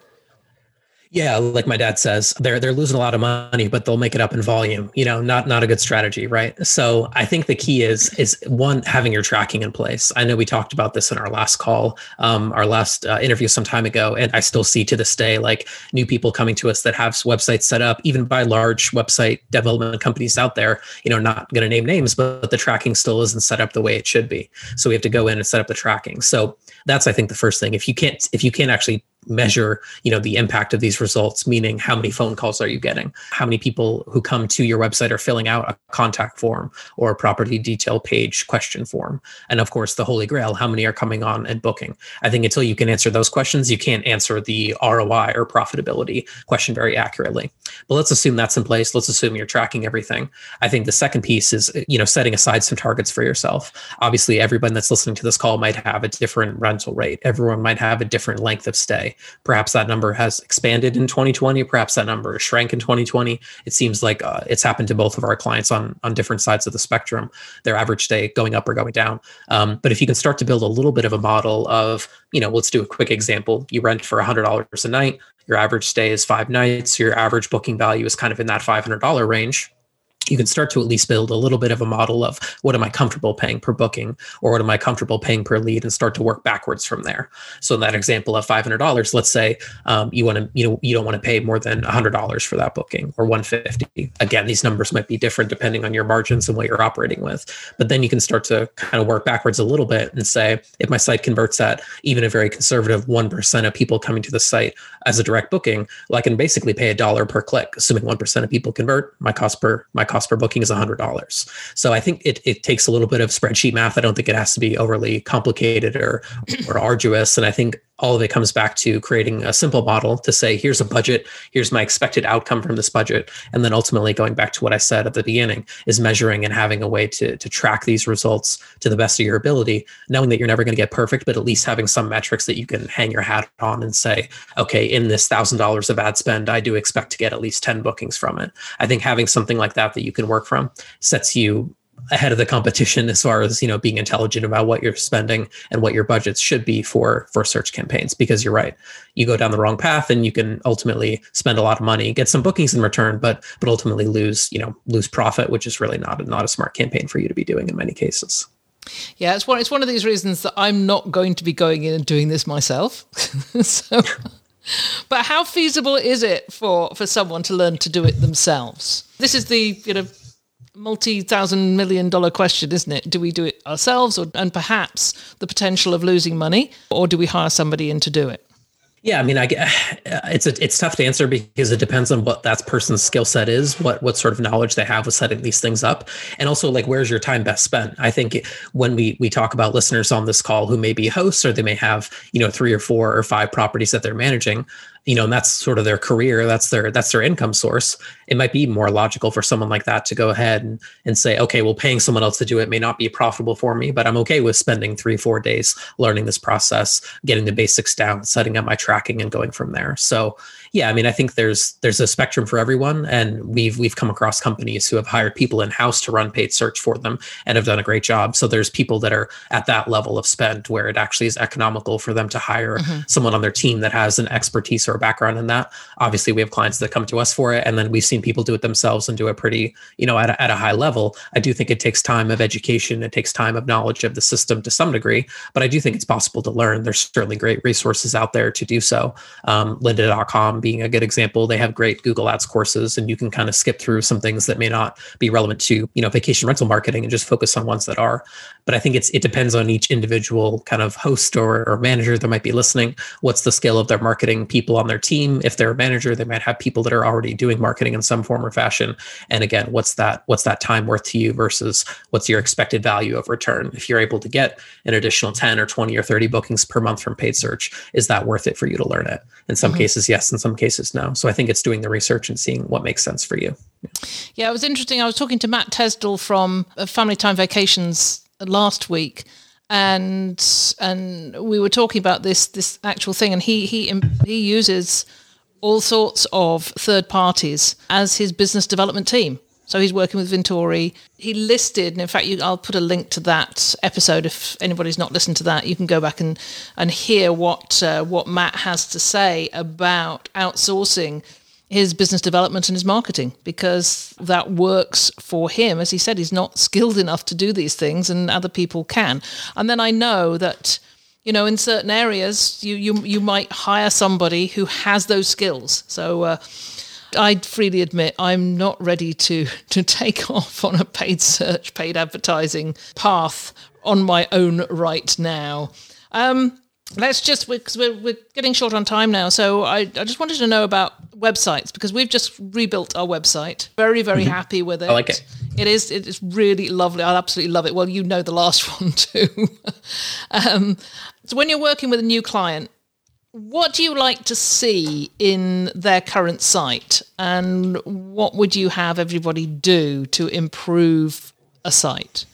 Yeah, like my dad says, they're they're losing a lot of money, but they'll make it up in volume. You know, not not a good strategy, right? So I think the key is is one, having your tracking in place. I know we talked about this in our last call, um, our last uh, interview some time ago, and I still see to this day like new people coming to us that have websites set up, even by large website development companies out there. You know, not going to name names, but the tracking still isn't set up the way it should be. So we have to go in and set up the tracking. So that's I think the first thing. If you can't if you can't actually measure, you know, the impact of these results, meaning how many phone calls are you getting? How many people who come to your website are filling out a contact form or a property detail page question form? And of course, the holy grail, how many are coming on and booking? I think until you can answer those questions, you can't answer the R O I or profitability question very accurately. But let's assume that's in place. Let's assume you're tracking everything. I think the second piece is, you know, setting aside some targets for yourself. Obviously, everyone that's listening to this call might have a different rental rate. Everyone might have a different length of stay. Perhaps that number has expanded in twenty twenty. Perhaps that number shrank in twenty twenty. It seems like uh, it's happened to both of our clients on, on different sides of the spectrum, their average day going up or going down. Um, but if you can start to build a little bit of a model of, you know, let's do a quick example. You rent for one hundred dollars a night. Your average stay is five nights. Your average booking value is kind of in that five hundred dollars range. You can start to at least build a little bit of a model of what am I comfortable paying per booking or what am I comfortable paying per lead and start to work backwards from there. So in that example of five hundred dollars, let's say um, you want to, you know, you don't want to pay more than one hundred dollars for that booking or one hundred fifty dollars. Again, these numbers might be different depending on your margins and what you're operating with. But then you can start to kind of work backwards a little bit and say, if my site converts at even a very conservative one percent of people coming to the site as a direct booking, well, I can basically pay a dollar per click, assuming one percent of people convert, my cost per, my cost per booking is one hundred dollars. So I think it it takes a little bit of spreadsheet math. I don't think it has to be overly complicated or, or arduous. And I think all of it comes back to creating a simple model to say, here's a budget, here's my expected outcome from this budget. And then ultimately going back to what I said at the beginning is measuring and having a way to, to track these results to the best of your ability, knowing that you're never going to get perfect, but at least having some metrics that you can hang your hat on and say, okay, in this one thousand dollars of ad spend, I do expect to get at least ten bookings from it. I think having something like that that you can work from sets you ahead of the competition as far as, you know, being intelligent about what you're spending and what your budgets should be for, for search campaigns, because you're right. You go down the wrong path and you can ultimately spend a lot of money, get some bookings in return, but, but ultimately lose, you know, lose profit, which is really not, not a smart campaign for you to be doing in many cases. Yeah, it's one, it's one of these reasons that I'm not going to be going in and doing this myself. so, but how feasible is it for, for someone to learn to do it themselves? This is the, you know, multi-thousand million dollar question, isn't it? Do we do it ourselves, or and perhaps the potential of losing money, or do we hire somebody in to do it? Yeah, I mean, I, it's a, it's tough to answer because it depends on what that person's skill set is, what what sort of knowledge they have with setting these things up, and also like where's your time best spent. I think when we we talk about listeners on this call who may be hosts or they may have, you know, three or four or five properties that they're managing, you know, and that's sort of their career, that's their that's their income source. It might be more logical for someone like that to go ahead and, and say, okay, well, paying someone else to do it may not be profitable for me, but I'm okay with spending three, four days learning this process, getting the basics down, setting up my tracking and going from there. So yeah, I mean, I think there's there's a spectrum for everyone. And we've we've come across companies who have hired people in-house to run paid search for them and have done a great job. So there's people that are at that level of spend where it actually is economical for them to hire mm-hmm. someone on their team that has an expertise or a background in that. Obviously, we have clients that come to us for it. And then we've seen people do it themselves and do it pretty, you know, at a, at a high level. I do think it takes time of education. It takes time of knowledge of the system to some degree. But I do think it's possible to learn. There's certainly great resources out there to do so. Um, Lynda dot com being a good example. They have great Google Ads courses, and you can kind of skip through some things that may not be relevant to, you know, vacation rental marketing and just focus on ones that are. But I think it's it depends on each individual kind of host or, or manager that might be listening. What's the scale of their marketing people on their team? If they're a manager, they might have people that are already doing marketing in some form or fashion. And again, what's that what's that time worth to you versus what's your expected value of return? If you're able to get an additional ten or twenty or thirty bookings per month from paid search, is that worth it for you to learn it? In some mm-hmm. cases, yes. In some cases, no. So I think it's doing the research and seeing what makes sense for you. Yeah, it was interesting. I was talking to Matt Tesdell from Family Time Vacations last week, and and we were talking about this this actual thing. And he he he uses all sorts of third parties as his business development team. So he's working with Vintori. He listed, and in fact, you, I'll put a link to that episode. If anybody's not listened to that, you can go back and, and hear what uh, what Matt has to say about outsourcing his business development and his marketing, because that works for him. As he said, he's not skilled enough to do these things, and other people can. And then I know that, you know, in certain areas, you you, you might hire somebody who has those skills. So Uh, I freely admit I'm not ready to to take off on a paid search, paid advertising path on my own right now. Um, let's just, because we're, we're, we're getting short on time now, so I, I just wanted to know about websites, because we've just rebuilt our website. Very, very mm-hmm. happy with it. I like it. It is it is really lovely. I absolutely love it. Well, you know the last one too. um, so when you're working with a new client, what do you like to see in their current site, and what would you have everybody do to improve a site?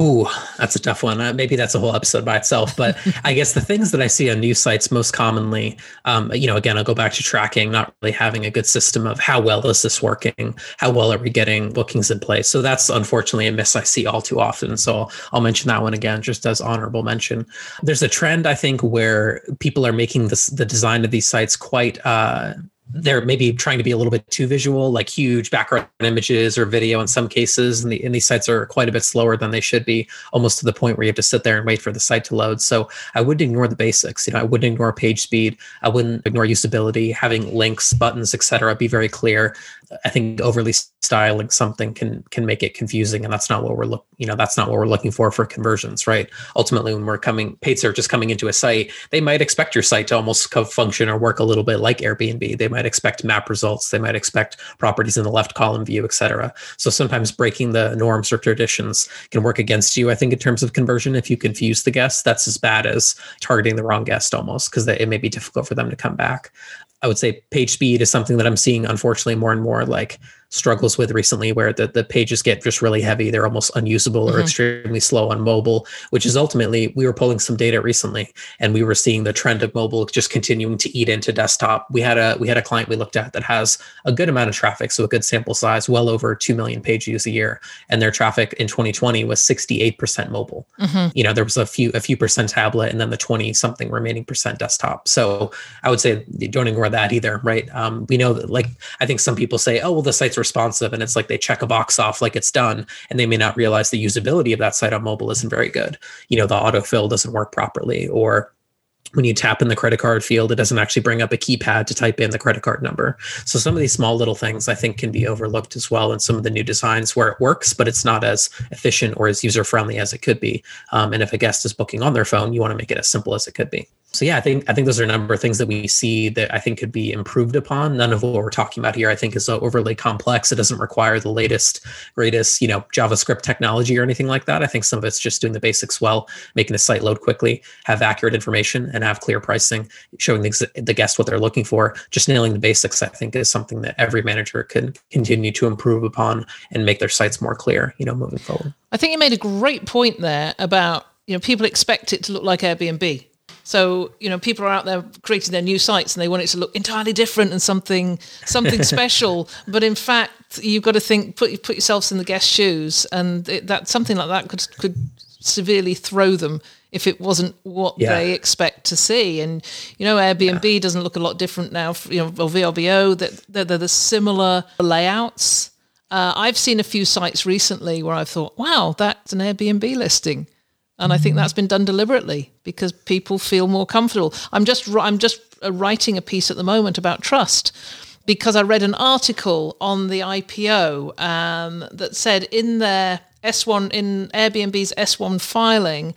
Ooh, that's a tough one. Uh, maybe that's a whole episode by itself. But I guess the things that I see on new sites most commonly, um, you know, again, I'll go back to tracking, not really having a good system of how well is this working? How well are we getting bookings in place? So that's unfortunately a miss I see all too often. So I'll, I'll mention that one again, just as honorable mention. There's a trend, I think, where people are making this, the design of these sites quite uh they're maybe trying to be a little bit too visual, like huge background images or video in some cases. And, the, and these sites are quite a bit slower than they should be, almost to the point where you have to sit there and wait for the site to load. So I wouldn't ignore the basics. You know, I wouldn't ignore page speed. I wouldn't ignore usability, having links, buttons, et cetera. Be very clear. I think overly styling something can can make it confusing, and that's not what we're look you know that's not what we're looking for for conversions, right? Ultimately, when we're coming paid searchers coming into a site, they might expect your site to almost function or work a little bit like Airbnb. They might expect map results, they might expect properties in the left column view, et cetera. So sometimes breaking the norms or traditions can work against you. I think in terms of conversion, if you confuse the guest, that's as bad as targeting the wrong guest almost, because it may be difficult for them to come back. I would say page speed is something that I'm seeing, unfortunately, more and more like struggles with recently, where the, the pages get just really heavy. They're almost unusable mm-hmm. or extremely slow on mobile, which is ultimately, we were pulling some data recently and we were seeing the trend of mobile just continuing to eat into desktop. We had a we had a client we looked at that has a good amount of traffic, so a good sample size, well over two million page views a year. And their traffic in twenty twenty was sixty-eight percent mobile. Mm-hmm. You know, there was a few a few percent tablet and then the twenty something remaining percent desktop. So I would say don't ignore that either, right? Um, we know that, like, I think some people say, oh, well, the site's responsive, and it's like they check a box off like it's done, and they may not realize the usability of that site on mobile isn't very good. You know, the autofill doesn't work properly, or when you tap in the credit card field, it doesn't actually bring up a keypad to type in the credit card number. So some of these small little things I think can be overlooked as well in some of the new designs where it works, but it's not as efficient or as user-friendly as it could be. Um, and if a guest is booking on their phone, you want to make it as simple as it could be. So yeah, I think I think those are a number of things that we see that I think could be improved upon. None of what we're talking about here, I think, is overly complex. It doesn't require the latest, greatest, you know, JavaScript technology or anything like that. I think some of it's just doing the basics well, making a site load quickly, have accurate information, and have clear pricing, showing the, the guests what they're looking for. Just nailing the basics, I think, is something that every manager can continue to improve upon and make their sites more clear, you know, moving forward. I think you made a great point there about, you know, people expect it to look like Airbnb. So, you know, people are out there creating their new sites and they want it to look entirely different and something something special. But in fact, you've got to think, put put yourselves in the guest's shoes, and it, that something like that could could severely throw them if it wasn't what yeah. they expect to see. And, you know, Airbnb yeah. doesn't look a lot different now, you know, or V R B O, that they're, they're the similar layouts. Uh, I've seen a few sites recently where I've thought, wow, that's an Airbnb listing. And I think that's been done deliberately because people feel more comfortable. I'm just I'm just writing a piece at the moment about trust because I read an article on the I P O um, that said in their S one in Airbnb's S one filing,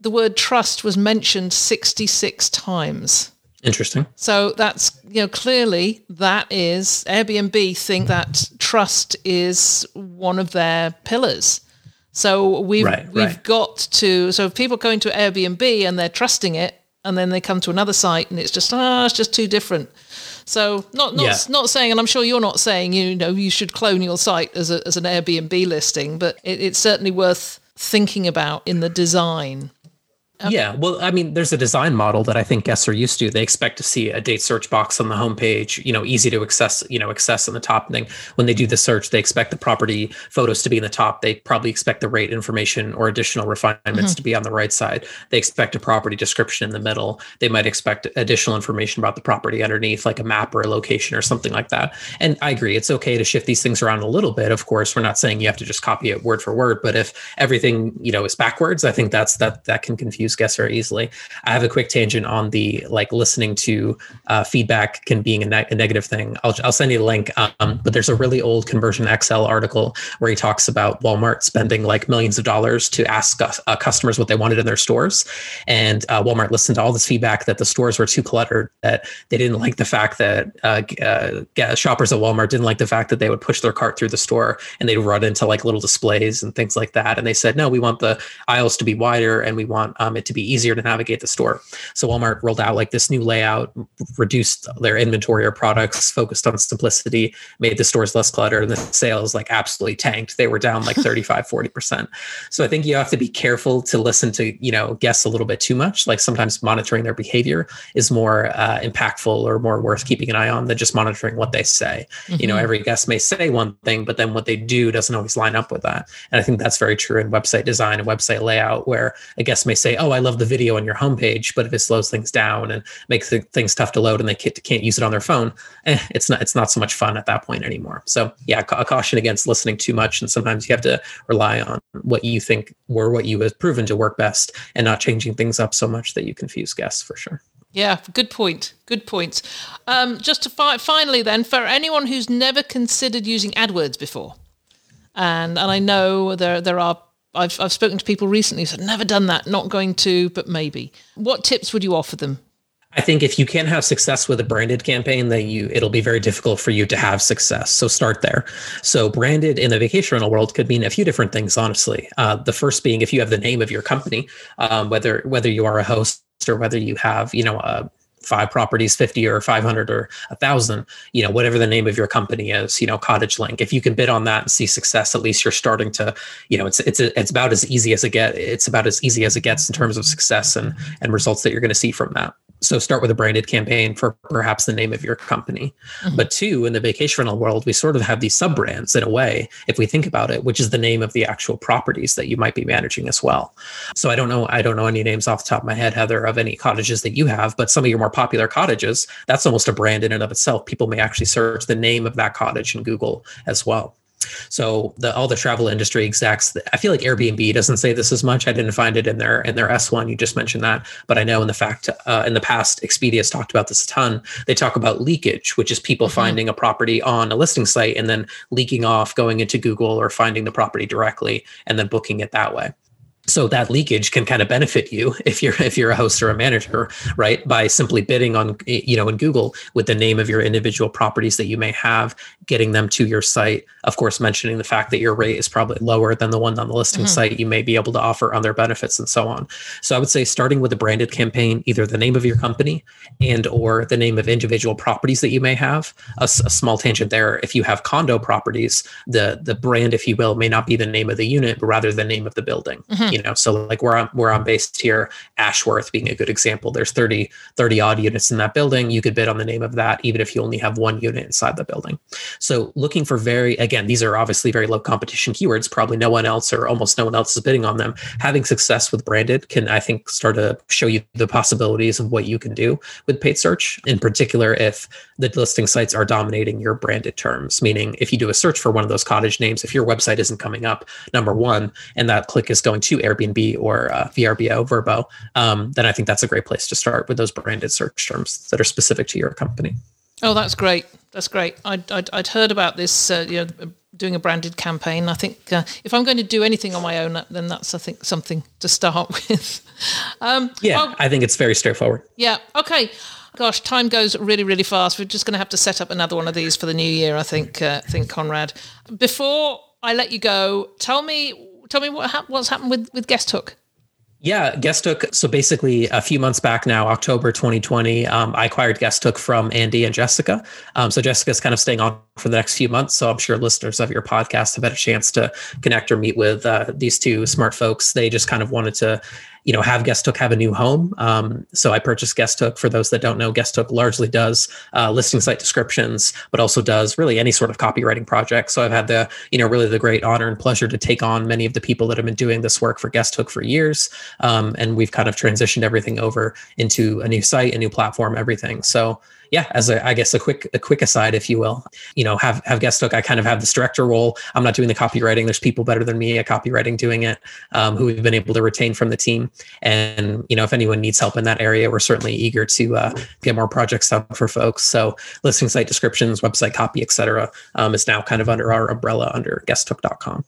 the word trust was mentioned sixty-six times. Interesting. So that's, you know, clearly that is Airbnb think that trust is one of their pillars. So we've right, we've right. got to, so if people go into Airbnb and they're trusting it, and then they come to another site and it's just, ah, it's just too different. So not not, yeah. not saying, and I'm sure you're not saying, you know, you should clone your site as a, as an Airbnb listing, but it, it's certainly worth thinking about in the design. Okay. Yeah, well, I mean, there's a design model that I think guests are used to. They expect to see a date search box on the homepage, you know, easy to access, you know, access on the top thing. When they do the search, they expect the property photos to be in the top. They probably expect the rate information or additional refinements mm-hmm. to be on the right side. They expect a property description in the middle. They might expect additional information about the property underneath, like a map or a location or something like that. And I agree, it's okay to shift these things around a little bit. Of course, we're not saying you have to just copy it word for word, but if everything, you know, is backwards, I think that's that that can confuse guests very easily. I have a quick tangent on the like listening to uh, feedback can being a, ne- a negative thing. I'll, I'll send you a link, um, but there's a really old Conversion X L article where he talks about Walmart spending like millions of dollars to ask uh, customers what they wanted in their stores. And uh, Walmart listened to all this feedback that the stores were too cluttered, that they didn't like the fact that uh, uh, shoppers at Walmart didn't like the fact that they would push their cart through the store and they'd run into like little displays and things like that. And they said, no, we want the aisles to be wider and we want um, it to be easier to navigate the store. So Walmart rolled out like this new layout, reduced their inventory of products, focused on simplicity, made the stores less cluttered, and the sales like absolutely tanked. They were down like thirty-five, forty percent. So I think you have to be careful to listen to, you know, guests a little bit too much. Like sometimes monitoring their behavior is more uh, impactful or more worth keeping an eye on than just monitoring what they say. Mm-hmm. You know, every guest may say one thing, but then what they do doesn't always line up with that. And I think that's very true in website design and website layout, where a guest may say, oh, I love the video on your homepage, but if it slows things down and makes things tough to load and they can't use it on their phone, eh, it's not it's not so much fun at that point anymore. So yeah, a caution against listening too much. And sometimes you have to rely on what you think or what you have proven to work best and not changing things up so much that you confuse guests for sure. Yeah, good point. Good points. Um, just to fi- finally then, for anyone who's never considered using AdWords before, and and I know there there are, I've I've spoken to people recently who said, never done that, not going to, but maybe. What tips would you offer them? I think if you can't have success with a branded campaign, then you it'll be very difficult for you to have success. So start there. So branded in the vacation rental world could mean a few different things, honestly. Uh, the first being if you have the name of your company, um, whether whether you are a host or whether you have, you know, a five properties, fifty or five hundred or a thousand, you know, whatever the name of your company is, you know, Cottage Link. If you can bid on that and see success, at least you're starting to, you know, it's, it's, it's about as easy as it gets. It's about as easy as it gets in terms of success and, and results that you're going to see from that. So start with a branded campaign for perhaps the name of your company. Mm-hmm. But two, in the vacation rental world, we sort of have these sub brands in a way, if we think about it, which is the name of the actual properties that you might be managing as well. So I don't know, I don't know any names off the top of my head, Heather, of any cottages that you have, but some of your more popular cottages, that's almost a brand in and of itself. People may actually search the name of that cottage in Google as well. So the, all the travel industry execs, I feel like Airbnb doesn't say this as much. I didn't find it in their in their S one. You just mentioned that, but I know in the fact uh, in the past, Expedia's talked about this a ton. They talk about leakage, which is people mm-hmm. finding a property on a listing site and then leaking off, going into Google or finding the property directly and then booking it that way. So that leakage can kind of benefit you if you're if you're a host or a manager, right? By simply bidding on, you know, in Google with the name of your individual properties that you may have, getting them to your site. Of course, mentioning the fact that your rate is probably lower than the one on the listing mm-hmm. site, you may be able to offer other benefits and so on. So I would say starting with a branded campaign, either the name of your company and or the name of individual properties that you may have. A, a small tangent there. If you have condo properties, the the brand, if you will, may not be the name of the unit, but rather the name of the building. Mm-hmm. You know, so like where I'm, where I'm based here, Ashworth being a good example, there's thirty, thirty odd units in that building. You could bid on the name of that, even if you only have one unit inside the building. So looking for very, again, these are obviously very low competition keywords, probably no one else or almost no one else is bidding on them. Having success with branded can, I think, start to show you the possibilities of what you can do with paid search, in particular, if the listing sites are dominating your branded terms, meaning if you do a search for one of those cottage names, if your website isn't coming up, number one, and that click is going to Airbnb or uh, V R B O, V R B O, um, then I think that's a great place to start with those branded search terms that are specific to your company. Oh, that's great. That's great. I'd, I'd, I'd heard about this, uh, you know, doing a branded campaign. I think uh, if I'm going to do anything on my own, then that's, I think, something to start with. Um, yeah, I'll, I think it's very straightforward. Yeah. Okay. Gosh, time goes really, really fast. We're just going to have to set up another one of these for the new year, I think, uh, I think, Conrad. Before I let you go, tell me... Tell me what hap- what's happened with, with Guest Hook. Yeah, Guest Hook. So basically a few months back now, October twenty twenty, um, I acquired Guest Hook from Andy and Jessica. Um, so Jessica's kind of staying on for the next few months. So I'm sure listeners of your podcast have had a chance to connect or meet with uh, these two smart folks. They just kind of wanted to, you know, have Guest Hook have a new home. Um, so I purchased Guest Hook. For those that don't know, Guest Hook largely does uh, listing site descriptions, but also does really any sort of copywriting project. So I've had the, you know, really the great honor and pleasure to take on many of the people that have been doing this work for Guest Hook for years. Um, and we've kind of transitioned everything over into a new site, a new platform, everything. So yeah, as a, I guess a quick, a quick aside, if you will, you know, have, have Guest Hook. I kind of have this director role. I'm not doing the copywriting. There's people better than me at copywriting doing it, um, who we've been able to retain from the team. And, you know, if anyone needs help in that area, we're certainly eager to uh, get more projects done for folks. So listing site descriptions, website copy, et cetera, um, is now kind of under our umbrella under guest hook dot com.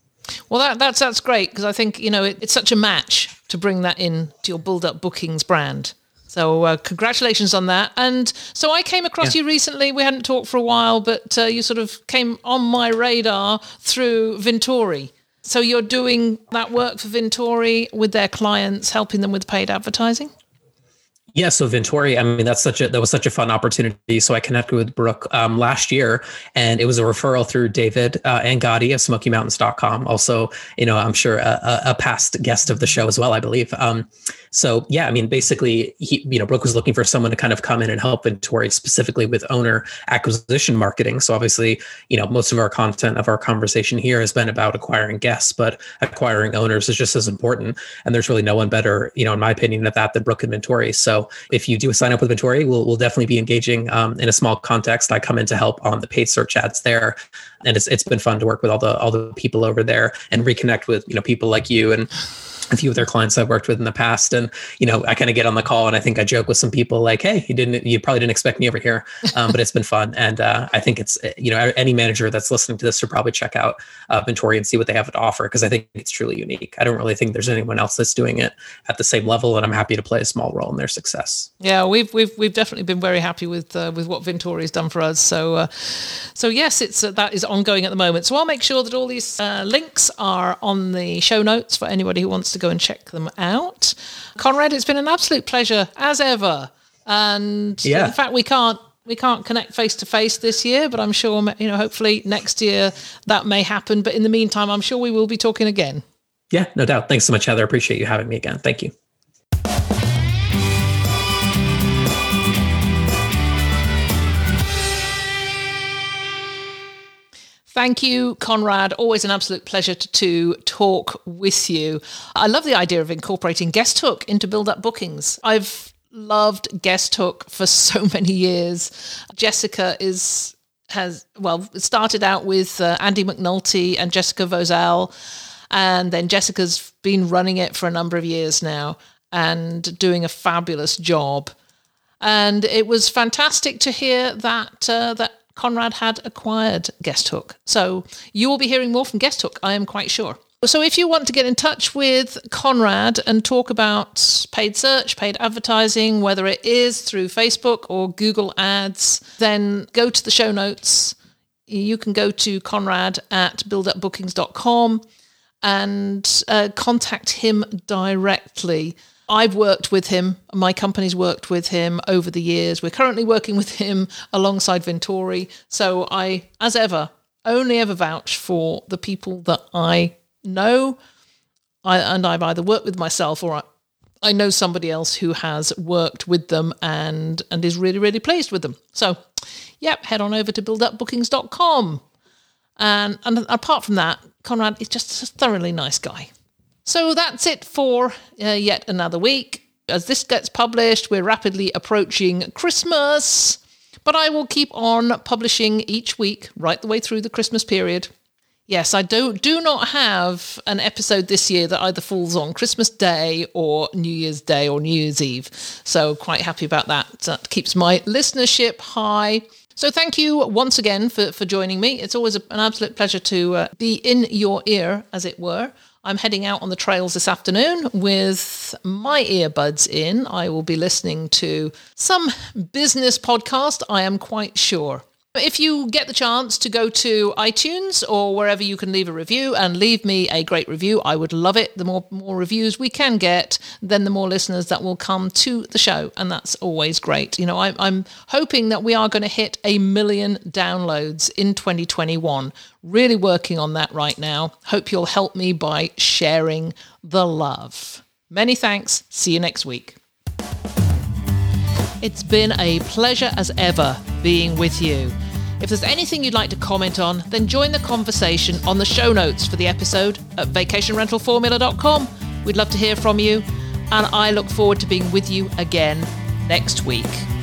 Well, that, that's, that's great. Cause I think, you know, it, it's such a match to bring that in to your Build Up Bookings brand. So uh, congratulations on that. And so I came across yeah. you recently. We hadn't talked for a while, but uh, you sort of came on my radar through Vintori. So you're doing that work for Vintori with their clients, helping them with paid advertising? Yeah, so Vintori, I mean, that's such a that was such a fun opportunity. So I connected with Brooke um, last year, and it was a referral through David uh, Angotti of smoky mountains dot com. Also, you know, I'm sure a, a past guest of the show as well, I believe. Um, so yeah, I mean, basically, he, you know, Brooke was looking for someone to kind of come in and help Vintori specifically with owner acquisition marketing. So obviously, you know, most of our content of our conversation here has been about acquiring guests, but acquiring owners is just as important. And there's really no one better, you know, in my opinion, at that than Brooke and Vintori. So if you do sign up with Inventory, we'll, we'll definitely be engaging um, in a small context. I come in to help on the paid search ads there. And it's it's been fun to work with all the all the people over there and reconnect with, you know, people like you and a few of their clients I've worked with in the past. And, you know, I kind of get on the call and I think I joke with some people like, hey, you didn't, you probably didn't expect me over here. Um, but it's been fun. And uh, I think it's, you know, any manager that's listening to this should probably check out uh, Vintori and see what they have to offer, because I think it's truly unique. I don't really think there's anyone else that's doing it at the same level, and I'm happy to play a small role in their success. Yeah, we've we've we've definitely been very happy with uh, with what Vintori has done for us. So uh, so yes, it's uh, that is ongoing at the moment. So I'll make sure that all these uh, links are on the show notes for anybody who wants to go and check them out. Conrad, it's been an absolute pleasure as ever. And yeah. in fact, we can't we can't connect face to face this year, but I'm sure, you know, hopefully next year that may happen. But in the meantime, I'm sure we will be talking again. Yeah, no doubt. Thanks so much, Heather. Appreciate you having me again. Thank you. Thank you, Conrad. Always an absolute pleasure to, to talk with you. I love the idea of incorporating Guest Hook into Build Up Bookings. I've loved Guest Hook for so many years. Jessica is has, well, started out with uh, Andy McNulty and Jessica Vozel, and then Jessica's been running it for a number of years now and doing a fabulous job. And it was fantastic to hear that uh, that Conrad had acquired Guest Hook. So you will be hearing more from Guest Hook, I am quite sure. So if you want to get in touch with Conrad and talk about paid search, paid advertising, whether it is through Facebook or Google Ads, then go to the show notes. You can go to Conrad at build up bookings dot com and uh, contact him directly. I've worked with him. My company's worked with him over the years. We're currently working with him alongside Vintori. So I, as ever, only ever vouch for the people that I know. I, and I've either worked with myself or I, I know somebody else who has worked with them and, and is really, really pleased with them. So, yep, head on over to build up bookings dot com. And, and apart from that, Conrad is just a thoroughly nice guy. So that's it for uh, yet another week. As this gets published, we're rapidly approaching Christmas, but I will keep on publishing each week right the way through the Christmas period. Yes, I don't, do not have an episode this year that either falls on Christmas Day or New Year's Day or New Year's Eve. So quite happy about that. That keeps my listenership high. So thank you once again for, for joining me. It's always an absolute pleasure to uh, be in your ear, as it were. I'm heading out on the trails this afternoon with my earbuds in. I will be listening to some business podcast, I am quite sure. If you get the chance to go to iTunes or wherever you can leave a review and leave me a great review, I would love it. The more, more reviews we can get, then the more listeners that will come to the show. And that's always great. You know, I, I'm hoping that we are going to hit a million downloads in twenty twenty-one. Really working on that right now. Hope you'll help me by sharing the love. Many thanks. See you next week. It's been a pleasure as ever being with you. If there's anything you'd like to comment on, then join the conversation on the show notes for the episode at vacation rental formula dot com. We'd love to hear from you, and I look forward to being with you again next week.